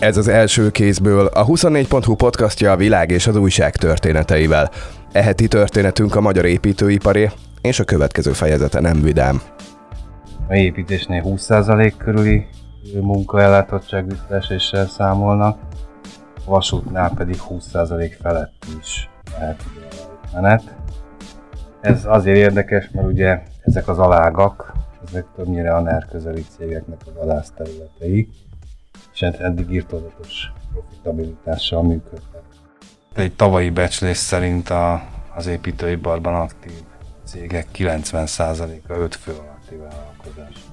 Ez az első kézből a 24.hu podcastja a világ és az újság történeteivel. E heti történetünk a magyar építőiparé, és a következő fejezete nem vidám. A építésnél 20% körüli munkaellátottságvisszaeséssel számolnak, a vasútnál pedig 20% felett is lehet menet. Ez azért érdekes, mert ugye ezek az alágak, ezek többnyire a NER közeli cégeknek az alászterületei, és eddig irtózatos profitabilitással működtek. Egy tavalyi becslés szerint az építőiparban aktív cégek 90%-a 5 fő alatti vállalkozás.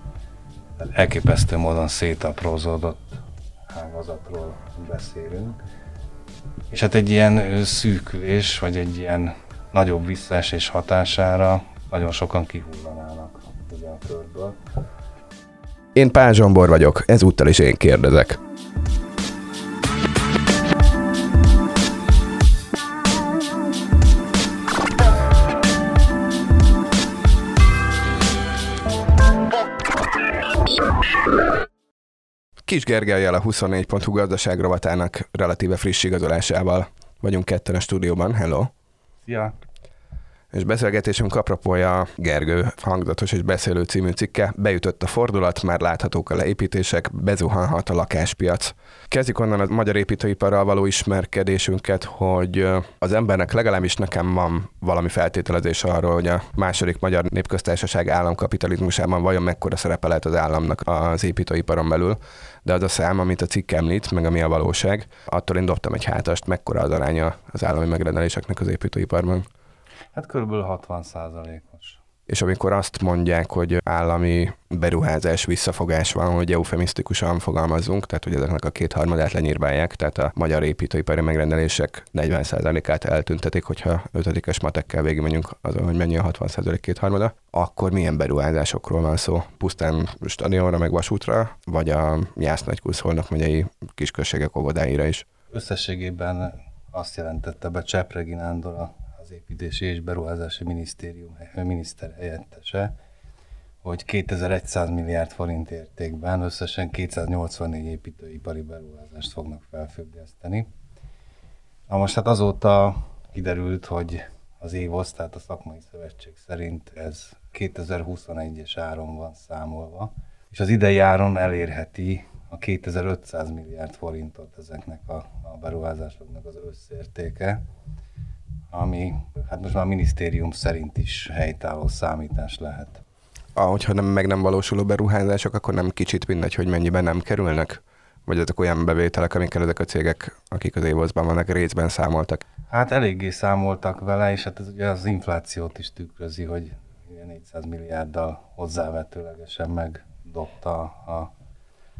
Tehát elképesztő módon szétaprózódott ágazatról beszélünk. És hát egy ilyen szűkülés, vagy egy ilyen nagyobb visszaesés hatására nagyon sokan kihullanának ugye a körből. Én Pál Zsombor vagyok, ezúttal is én kérdezek. Kis Gergelyel, a 24.hu gazdaságrovatának relatíve friss igazolásával vagyunk ketten a stúdióban. Hello! Szia! És beszélgetésünk apropója Gergő hangzatos és beszélő című cikke. Beütött a fordulat, már láthatók a leépítések, bezuhanhat a lakáspiac. Kezdjük onnan a magyar építőiparral való ismerkedésünket, hogy az embernek, legalábbis nekem van valami feltételezés arról, hogy a második magyar népköztársaság államkapitalizmusában vajon mekkora szerepe lehet az államnak az építőiparon belül, de az a szám, amit a cikk említ, meg ami a valóság, attól én dobtam egy hátast, mekkora az aránya az állami megrendeléseknek az építőiparban. Hát körülbelül 60%-os. És amikor azt mondják, hogy állami beruházás, visszafogás van, hogy eufemisztikusan fogalmazzunk, tehát hogy ezeknek a kétharmadát lenyírbálják, tehát a magyar építőipari megrendelések 40%-át eltüntetik, hogyha 5-es matekkel végig menjünk azon, hogy mennyi a 60% kétharmada, akkor milyen beruházásokról van szó? Pusztán stadionra, meg vasútra, vagy a Jász-Nagykúszolnok megyei kisközségek óvodáira is? Összességében azt jelentette be Csepregi Nándor, az Építési és Beruházási Minisztérium miniszter helyettese, hogy 2100 milliárd forint értékben összesen 284 építőipari beruházást fognak felfüggeszteni. Na most hát azóta kiderült, hogy az ÉVOSZ, tehát a Szakmai Szövetség szerint ez 2021-es áron van számolva, és az idei áron elérheti a 2500 milliárd forintot ezeknek a beruházásoknak az összértéke, ami hát most már a minisztérium szerint is helytálló számítás lehet. Ahogyha meg nem valósuló beruházások, akkor nem kicsit mindegy, hogy mennyiben nem kerülnek? Vagy ezek olyan bevételek, amikkel ezek a cégek, akik az ÉVOSZ-ban vannak, részben számoltak? Hát eléggé számoltak vele, és hát ez ugye az inflációt is tükrözi, hogy 400 milliárddal hozzávetőlegesen megdobta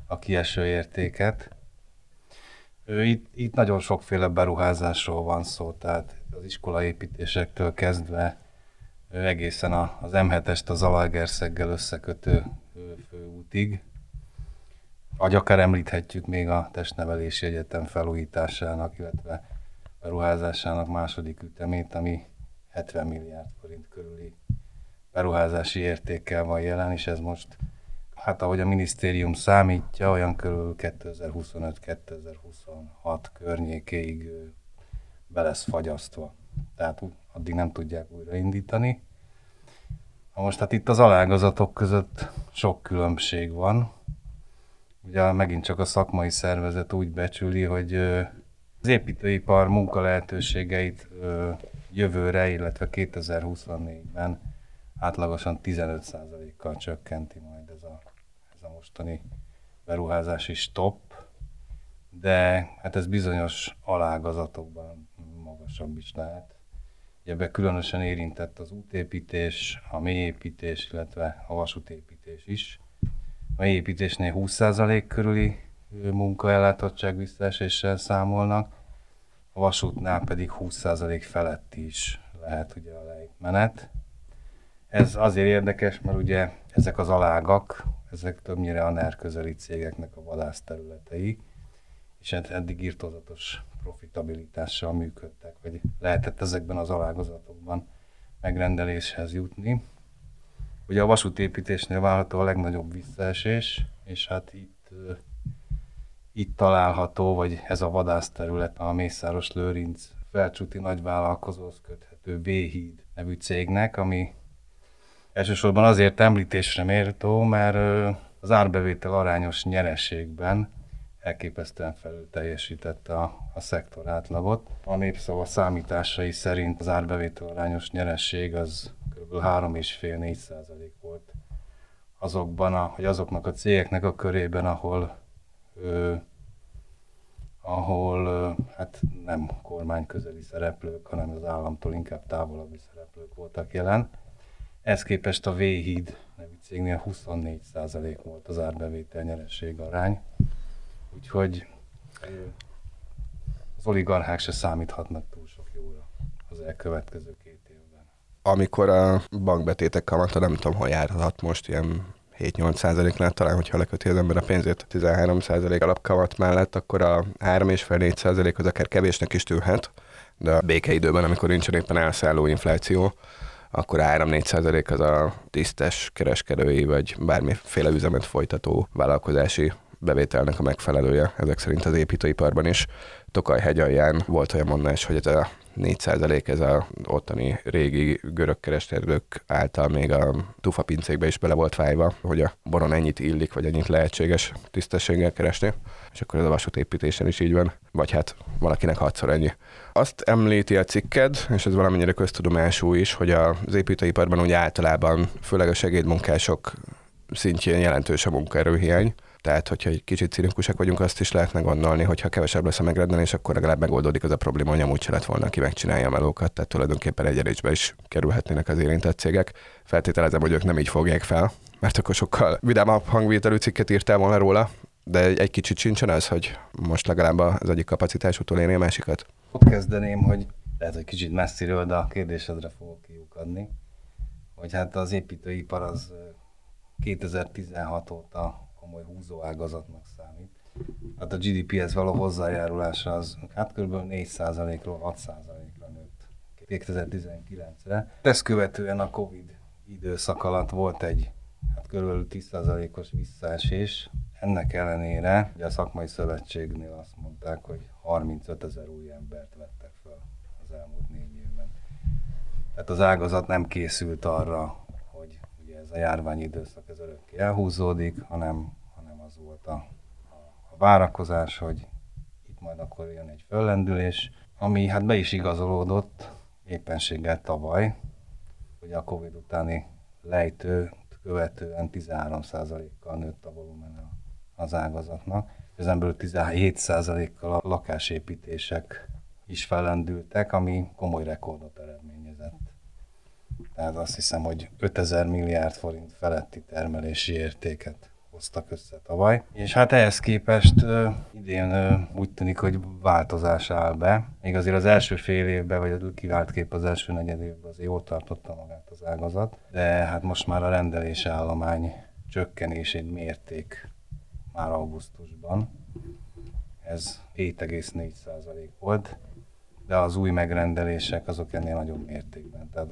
a kieső értéket. Itt nagyon sokféle beruházásról van szó, tehát az iskolaépítésektől kezdve egészen az M7-est a Zalaegerszeggel összekötő főútig, vagy akár említhetjük még a Testnevelési Egyetem felújításának, illetve beruházásának második ütemét, ami 70 milliárd forint körüli beruházási értékkel van jelen, és ez most, hát ahogy a minisztérium számítja, olyan körül 2025-2026 környékéig be lesz fagyasztva. Tehát addig nem tudják újraindítani. Most hát itt az alágazatok között sok különbség van. Ugye megint csak a szakmai szervezet úgy becsüli, hogy az építőipar munkalehetőségeit jövőre, illetve 2024-ben átlagosan 15%-kal csökkenti majd ez a mostani beruházási stopp, de hát ez bizonyos alágazatokban magasabb is lehet. Ebben különösen érintett az útépítés, a mélyépítés, illetve a vasútépítés is. A mélyépítésnél 20% körüli munkaellátottság visszaeséssel számolnak, a vasútnál pedig 20% felett is lehet ugye a lejtmenet. Ez azért érdekes, mert ugye ezek az alágak, ezek többnyire a NER közeli cégeknek a vadászterületei, és eddig irtózatos profitabilitással működtek, vagy lehetett ezekben az alágazatokban megrendeléshez jutni. Ugye a vasútépítésnél várható a legnagyobb visszaesés, és hát itt itt található, vagy ez a vadászterület a Mészáros Lőrinc felcsúti nagyvállalkozóhoz köthető Véhíd nevű cégnek, ami elsősorban azért említésre méltó, mert az árbevétel arányos nyereségben elképesztően felül teljesítette a szektor átlagot. A Népszava számításai szerint az árbevétel arányos nyereség az kb. 3,5-4% volt azoknak a cégeknek a körében, ahol hát nem kormányközeli szereplők, hanem az államtól inkább távolabbi szereplők voltak jelen. Ez képest a Véhíd nevű cégnél 24% volt az árbevétel nyereség arány, úgyhogy az oligarchák se számíthatnak túl sok jóra az elkövetkező 2 évben. Amikor a bankbetétek kamata nem tudom, hol járhat most, ilyen 7-8%-nál talán, hogyha leköti az ember a pénzét 13% alapkamat mellett, akkor a 3,5-4% az akár kevésnek is tűnhet, de a békeidőben, amikor nincsen éppen elszálló infláció, akkor 3-4% az a tisztes kereskedői vagy bármiféle üzemet folytató vállalkozási bevételnek a megfelelője. Ezek szerint az építőiparban is. Tokaj-hegy alján volt olyan mondás, hogy ez a 4% ez az ottani régi görög kereskedők által még a tufapincékbe is bele volt fájva, hogy a boron ennyit illik, vagy ennyit lehetséges tisztességgel keresni, és akkor ez a vasútépítésen is így van, vagy hát valakinek 6-szor ennyi. Azt említi a cikked, és ez valamennyire köztudomású is, hogy az építőiparban úgy általában, főleg a segédmunkások szintjén jelentős a munkaerőhiány. Tehát, hogyha egy kicsit cinikusak vagyunk, azt is lehetne gondolni, hogy ha kevesebb lesz a megrendelés, akkor legalább megoldódik az a probléma, hogy amúgy se lett volna, aki megcsinálja a melókat, tehát tulajdonképpen egyenlésbe is kerülhetnének az érintett cégek. Feltételezem, hogy ők nem így fogják fel, mert akkor sokkal vidámabb hangvételű cikket írtál volna róla, de egy kicsit sincsen az, hogy most legalább az egyik kapacitás utolérni a másikat? Ott kezdeném, hogy lehet, hogy kicsit messziről, de a kérdésedre fogok kiukadni, hogy hát az építőipar az 2016 óta komoly húzóágazatnak számít. Hát a GDP-hez való hozzájárulása az hát kb. 4%-ról 6%-ra nőtt 2019-re. Ezt követően a Covid időszak alatt volt egy hát kb. 10%-os visszaesés. Ennek ellenére ugye a szakmai szövetségnél azt mondták, hogy 35 000 új embert vettek fel az elmúlt 4 évben. Tehát az ágazat nem készült arra, ez a járvány időszak ez örökké elhúzódik, hanem az volt a várakozás, hogy itt majd akkor jön egy föllendülés, ami hát be is igazolódott éppenséggel tavaly, hogy a Covid utáni lejtőt követően 13%-kal nőtt a volumen az ágazatnak. Ezen belül 17%-kal a lakásépítések is fellendültek, ami komoly rekordot eredményezett. Tehát azt hiszem, hogy 5000 milliárd forint feletti termelési értéket hoztak össze tavaly. És hát ehhez képest idén úgy tűnik, hogy változás áll be. Még azért az első fél évben, vagy kivált kép az első negyed évben azért jól tartotta magát az ágazat, de hát most már a rendelés állomány csökkenését mérték már augusztusban. Ez 7,4% volt, de az új megrendelések azok ennél nagyobb mértékben, tehát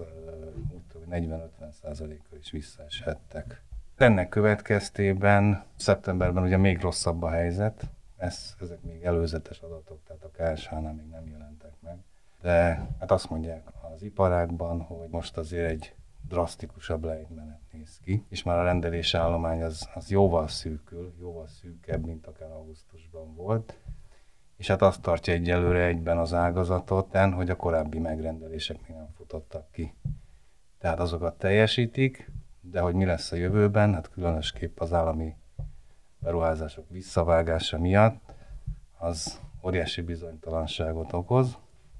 40-50%-kal is visszaeshettek. Ennek következtében szeptemberben ugye még rosszabb a helyzet, ezek még előzetes adatok, tehát a KSH-nál még nem jelentek meg, de hát azt mondják az iparágban, hogy most azért egy drasztikusabb lejtmenet néz ki, és már a rendelés állomány az jóval szűkül, jóval szűkebb, mint akár augusztusban volt, és hát azt tartja egyelőre egyben az ágazatot, hogy a korábbi megrendelések még nem futottak ki. Tehát azokat teljesítik, de hogy mi lesz a jövőben, hát különösképp az állami beruházások visszavágása miatt, az óriási bizonytalanságot okoz.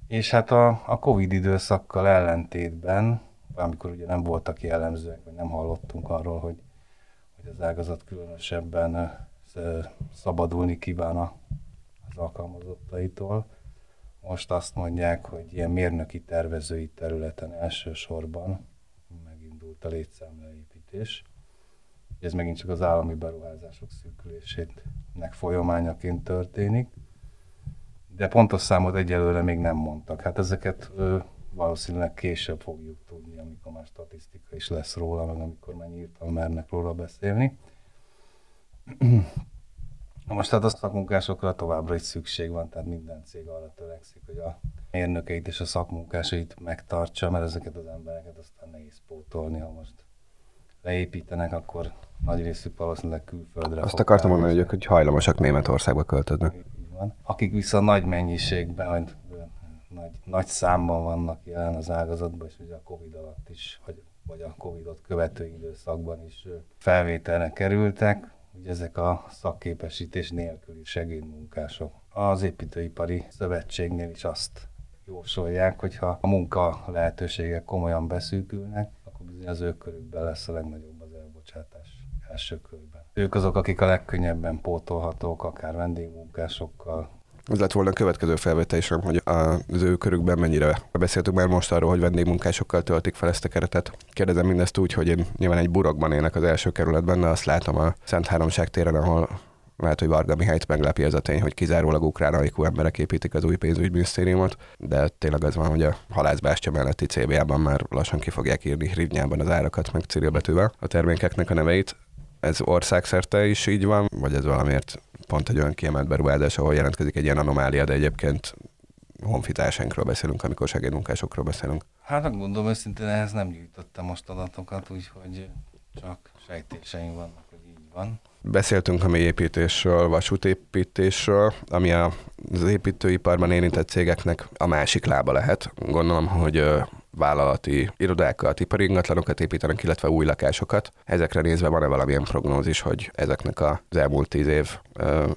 És hát a Covid időszakkal ellentétben, amikor ugye nem voltak jellemzőek, vagy nem hallottunk arról, hogy az ágazat különösebben szabadulni kíván az alkalmazottaitól. Most azt mondják, hogy ilyen mérnöki tervezői területen elsősorban megindult a létszámleépítés. Ez megint csak az állami beruházások szűkülésének folyamányaként történik, de pontos számot egyelőre még nem mondtak. Hát ezeket valószínűleg később fogjuk tudni, amikor már statisztika is lesz róla, meg amikor már nyíltan mernek róla beszélni. Na most hát a szakmunkásokra továbbra is szükség van, tehát minden cég arra törekszik, hogy a mérnökeit és a szakmunkásait megtartsa, mert ezeket az embereket aztán nehéz pótolni, ha most leépítenek, akkor nagy részük valószínűleg külföldre. Azt akartam mondani, hogy hajlamosak Németországba költöznek. Akik viszont nagy mennyiségben, nagy számban vannak jelen az ágazatban, és ugye a Covid alatt is, vagy a Covidot követő időszakban is felvételre kerültek, ugye ezek a szakképesítés nélküli segédmunkások. Az Építőipari Szövetségnél is azt jósolják, hogyha a munka lehetőségek komolyan beszűkülnek, akkor bizony az ő körükben lesz a legnagyobb az elbocsátás első körben. Ők azok, akik a legkönnyebben pótolhatók, akár vendégmunkásokkal. Ez lett volna a következő felvetésem, hogy az ő körükben mennyire beszéltük már most arról, hogy vendégmunkásokkal töltik fel ezt a keretet. Kérdezem mindezt úgy, hogy én nyilván egy burokban élek az első kerületben, de azt látom a Szentháromság téren, ahol lehet, hogy Varga Mihályt meglepi ez a tény, hogy kizárólag ukrán ajkú emberek építik az új pénzügyminisztériumot, de tényleg az van, hogy a halászbástya melletti CBA-ban már lassan ki fogják írni Rivnyában az árakat, meg cirilbetűvel a termékeknek a neveit. Ez országszerte is így van, vagy ez valamiért pont egy olyan kiemelt beruházás, ahol jelentkezik egy ilyen anomália, de egyébként honfitársánkról beszélünk, amikor segédmunkásokról beszélünk? Hát megmondom őszintén, ehhez nem gyűjtöttem most adatokat, úgyhogy csak sejtéseim vannak, hogy így van. Beszéltünk a mélyépítésről, vasútépítésről, ami az építőiparban érintett cégeknek a másik lába lehet. Gondolom, hogy vállalati irodákat, ipari ingatlanokat építenek, illetve új lakásokat. Ezekre nézve van-e valamilyen prognózis, hogy ezeknek az elmúlt 10 év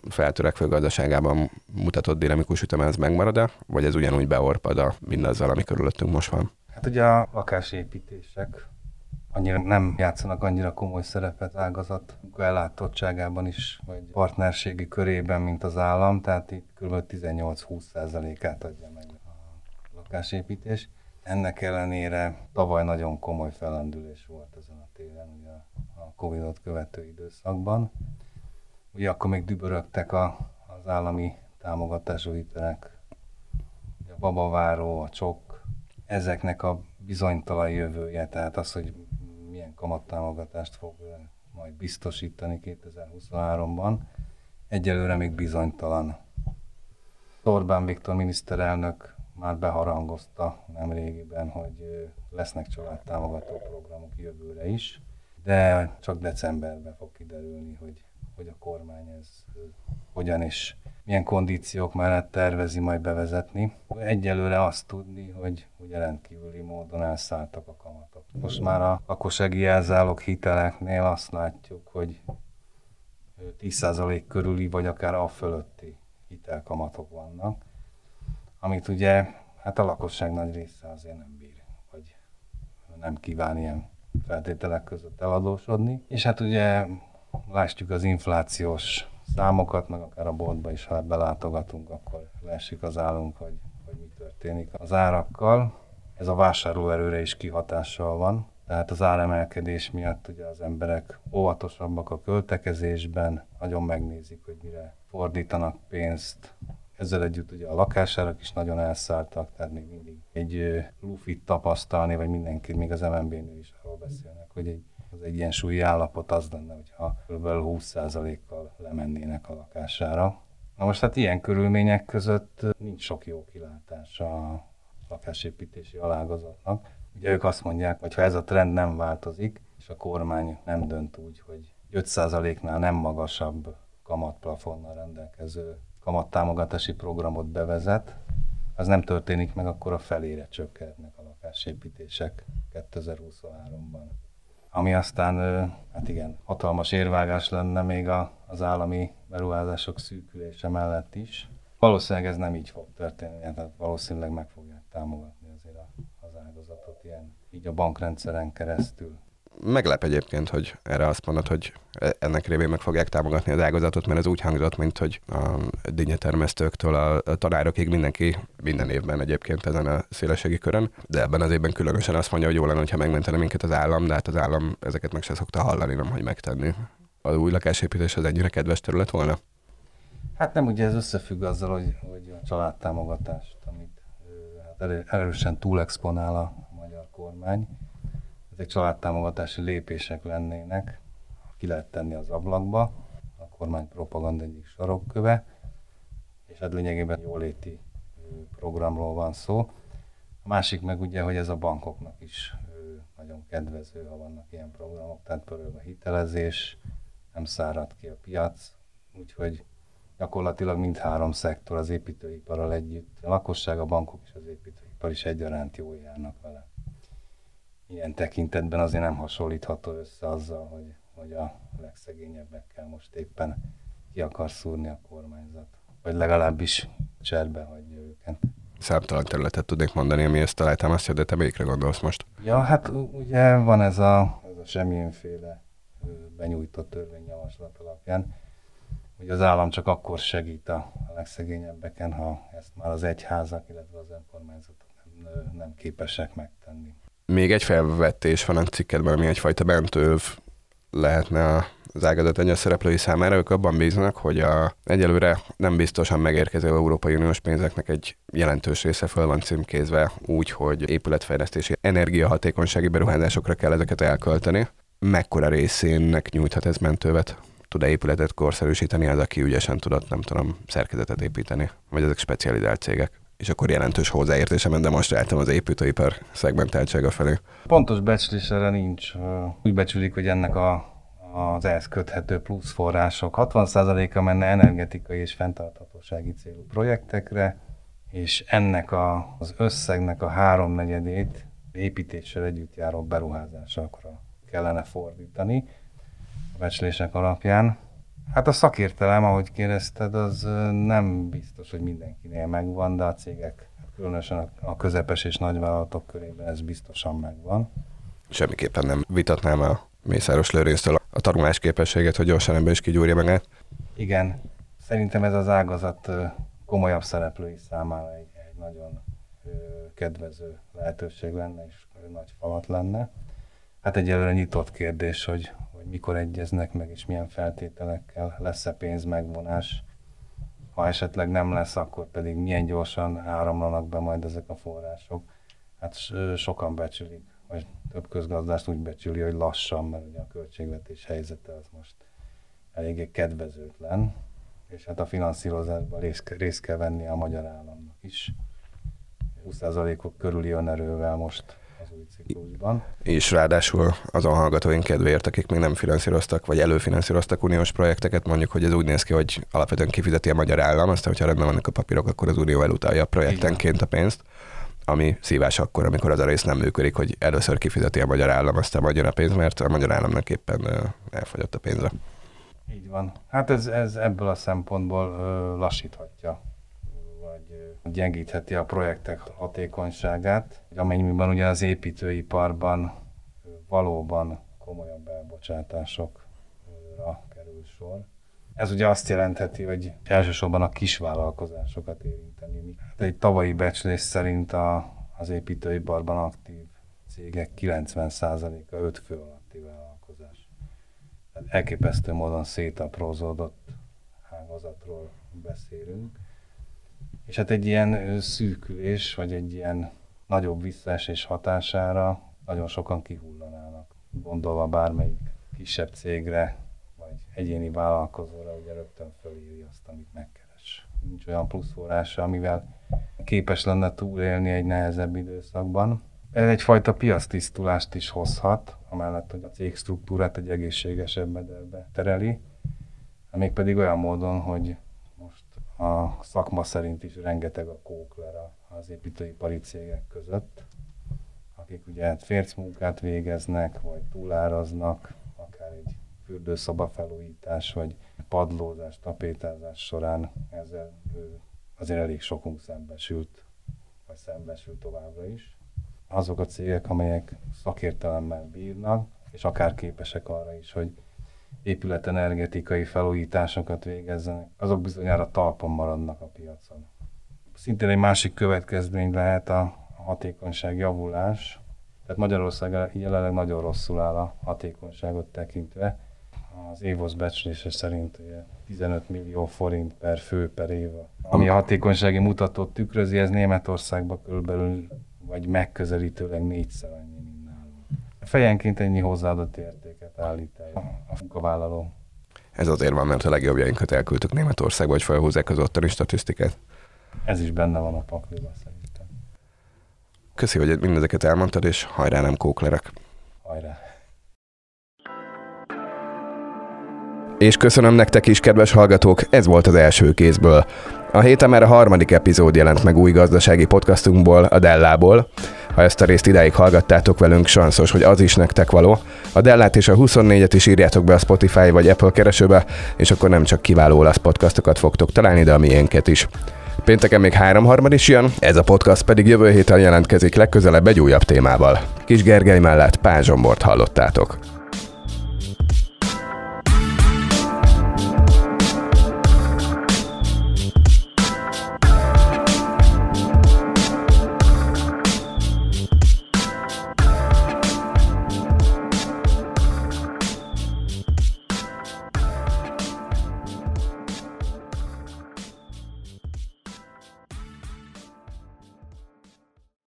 feltörekvő gazdaságában mutatott dinamikus üteme ez megmarad-e, vagy ez ugyanúgy beorpad a mindazzal, ami körülöttünk most van? Hát ugye a lakásépítések annyira nem játszanak annyira komoly szerepet ágazat ellátottságában is, vagy partnerségi körében, mint az állam, tehát itt kb. 18-20%-át adja meg a lakásépítés. Ennek ellenére tavaly nagyon komoly fellendülés volt ezen a téren, ugye a Covidot követő időszakban. Ugye akkor még dübörögtek az állami támogatású hitelek, a babaváró, a csok, ezeknek a bizonytalan jövője, tehát az, hogy milyen kamattámogatást fog majd biztosítani 2023-ban, egyelőre még bizonytalan. Orbán Viktor miniszterelnök már beharangozta nemrégiben, hogy lesznek családtámogató programok jövőre is, de csak decemberben fog kiderülni, hogy a kormány ez hogyan és milyen kondíciók mellett tervezi majd bevezetni. Egyelőre azt tudni, hogy rendkívüli módon elszálltak a kamatok. Most már a lakossági jelzálog hiteleknél azt látjuk, hogy 10% körüli, vagy akár a fölötti hitelkamatok vannak, amit ugye hát a lakosság nagy része azért nem bír, vagy nem kíván ilyen feltételek között eladósodni. És hát ugye látjuk az inflációs számokat, meg akár a boltba is, ha belátogatunk, akkor leesik az állunk, hogy mi történik az árakkal. Ez a vásárlóerőre is kihatással van, tehát az áremelkedés miatt ugye az emberek óvatosabbak a költekezésben, nagyon megnézik, hogy mire fordítanak pénzt. Ezzel együtt ugye a lakásárak is nagyon elszálltak, tehát még mindig egy lufit tapasztalni, vagy mindenki, még az MNB-nél is arról beszélnek, hogy az egyensúlyi állapot az lenne, hogyha kb. 20%-kal lemennének a lakására. Na most hát ilyen körülmények között nincs sok jó kilátás a lakásépítési alágazatnak. Ugye ők azt mondják, hogy ha ez a trend nem változik, és a kormány nem dönt úgy, hogy 5%-nál nem magasabb kamatplafonnal rendelkező kamattámogatási programot bevezet, az nem történik meg, akkor a felére csökkennek a lakásépítések 2023-ban. Ami aztán, hát igen, hatalmas érvágás lenne még az állami beruházások szűkülése mellett is. Valószínűleg ez nem így fog történni, tehát valószínűleg meg fogják támogatni azért az áldozatot, így a bankrendszeren keresztül. Meglep egyébként, hogy erre azt mondod, hogy ennek révén meg fogják támogatni az ágazatot, mert ez úgy hangzott, mint hogy a dinnyetermesztőktől a tanárokig mindenki minden évben egyébként ezen a szélességi körön, de ebben az évben különösen azt mondja, hogy jó lenne, hogyha megmentene minket az állam, de hát az állam ezeket meg se szokta hallani, nem hogy megtenni. Az új lakásépítés az ennyire kedves terület volna? Hát nem, ugye ez összefügg azzal, hogy a családtámogatást, amit hát erősen túlexponál a magyar kormány. Ezek családtámogatási lépések lennének, ki lehet tenni az ablakba, a kormánypropaganda egyik sarokköve, és hát lényegében jóléti programról van szó. A másik meg ugye, hogy ez a bankoknak is nagyon kedvező, ha vannak ilyen programok, tehát pörög a hitelezés, nem szárad ki a piac, úgyhogy gyakorlatilag mindhárom szektor az építőiparral együtt, a lakosság, a bankok és az építőipar is egyaránt jól járnak vele. Ilyen tekintetben azért nem hasonlítható össze azzal, hogy a legszegényebbekkel most éppen ki akar szúrni a kormányzat, vagy legalábbis cserbe hagyja őket. Számtalan területet tudnék mondani, ami ezt találtam, azt jött, de te melyikre gondolsz most? Ja, hát ugye van ez a semmilyenféle benyújtott törvényjavaslat alapján, hogy az állam csak akkor segít a legszegényebbeken, ha ezt már az egyházak, illetve az önkormányzatok nem képesek megtenni. Még egy felvetés van a cikkedben, ami egyfajta bentőv lehetne az ágazat egyes szereplői számára. Ők abban bíznak, hogy egyelőre nem biztosan megérkező Európai Uniós pénzeknek egy jelentős része föl van címkézve úgy, hogy épületfejlesztési, energiahatékonysági beruházásokra kell ezeket elkölteni. Mekkora részének nyújthat ez mentővet? Tud-e épületet korszerűsíteni az, aki ügyesen tudott, nem tudom, szerkezetet építeni? Vagy ezek specializált cégek? És akkor jelentős hozzáértésemen demonstráltam az építőipar szegmentáltsága felé. Pontos becslés erre nincs. Úgy becsülik, hogy ennek az ehhez köthető plusz források 60%-a menne energetikai és fenntarthatósági célú projektekre, és ennek az összegnek a 3/4-ét építéssel együtt járó beruházásokra kellene fordítani a becslések alapján. Hát a szakértelem, ahogy kérdezted, az nem biztos, hogy mindenkinél megvan, de a cégek, különösen a közepes és nagyvállalatok körében ez biztosan megvan. Semmiképpen nem vitatnám a Mészáros Lőrinctől a tanulás képességet, hogy gyorsan ebben is kigyúrja magát. Igen, szerintem ez az ágazat komolyabb szereplői számára egy nagyon kedvező lehetőség lenne, és nagy falat lenne. Hát egyelőre nyitott kérdés, hogy mikor egyeznek meg, és milyen feltételekkel, lesz-e pénzmegvonás, ha esetleg nem lesz, akkor pedig milyen gyorsan áramlanak be majd ezek a források. Hát sokan becsülik, vagy több közgazdást úgy becsüli, hogy lassan, mert ugye a költségvetés helyzete az most eléggé kedvezőtlen, és hát a finanszírozásban részt kell venni a magyar államnak is. 20%-ok körüli önerővel most. És ráadásul azon hallgatóink kedvéért, akik még nem finanszíroztak, vagy előfinanszíroztak uniós projekteket, mondjuk, hogy ez úgy néz ki, hogy alapvetően kifizeti a magyar állam, aztán, hogyha rendben vannak a papírok, akkor az unió elutalja projektenként a pénzt, ami szívás akkor, amikor az a rész nem működik, hogy először kifizeti a magyar állam, aztán majd jön a pénz, mert a magyar államnak éppen elfogyott a pénze. Így van. Hát ez ebből a szempontból lassíthatja, vagy gyengítheti a projektek hatékonyságát, hogy amennyiben ugye az építőiparban valóban komolyabb elbocsátásokra kerül sor. Ez ugye azt jelentheti, hogy elsősorban a kisvállalkozásokat érinteni. Hát egy tavalyi becslés szerint az építőiparban aktív cégek 90%-a 5 fő alatti vállalkozás. Tehát elképesztő módon szétaprózódott ágazatról beszélünk. És hát egy ilyen szűkülés, vagy egy ilyen nagyobb visszaesés hatására nagyon sokan kihullanának, gondolva bármelyik kisebb cégre, vagy egyéni vállalkozóra, ugye rögtön fölírja azt, amit megkeres. Nincs olyan plusz forrása, amivel képes lenne túlélni egy nehezebb időszakban. Ez egyfajta piactisztulást is hozhat, amellett, hogy a cég struktúrát egy egészségesebb mederbe tereli, mégpedig olyan módon, hogy a szakma szerint is rengeteg a kókler az építőipari cégek között, akik ugye fércmunkát végeznek, vagy túláraznak, akár egy fürdőszoba felújítás, vagy padlózás, tapétázás során ezzel azért elég sokunk szembesült, vagy szembesül továbbra is. Azok a cégek, amelyek szakértelemmel bírnak, és akár képesek arra is, hogy épületenergetikai felújításokat végezzenek, azok bizonyára talpon maradnak a piacon. Szintén egy másik következmény lehet a hatékonyság javulás. Tehát Magyarország jelenleg nagyon rosszul áll a hatékonyságot tekintve. Az évosz becslése szerint 15 millió forint per fő per év. Ami a hatékonysági mutatót tükrözi, ez Németországban körülbelül vagy megközelítőleg 4-szer annyi, mint nálunk. Fejenként ennyi hozzáadott értéket állít el a munkavállaló. Ez azért van, mert a legjobbjainkat elküldtük Németországba, hogy felhúzzák az ottani statisztikát. Ez is benne van a pakliban szerintem. Köszi, hogy mindezeket elmondtad, és hajrá nem kóklerek. Hajrá. És köszönöm nektek is, kedves hallgatók, ez volt az első kézből. A héten már a harmadik epizód jelent meg új gazdasági podcastunkból, a Dellából. Ha ezt a részt idáig hallgattátok velünk, sanszos, hogy az is nektek való. A Dellát és a 24-et is írjátok be a Spotify vagy Apple keresőbe, és akkor nem csak kiváló olasz podcastokat fogtok találni, de a miénket is. Pénteken még 3.30 is jön, ez a podcast pedig jövő héten jelentkezik legközelebb egy újabb témával. Kis Gergely mellett Pál Zsombort hallottátok.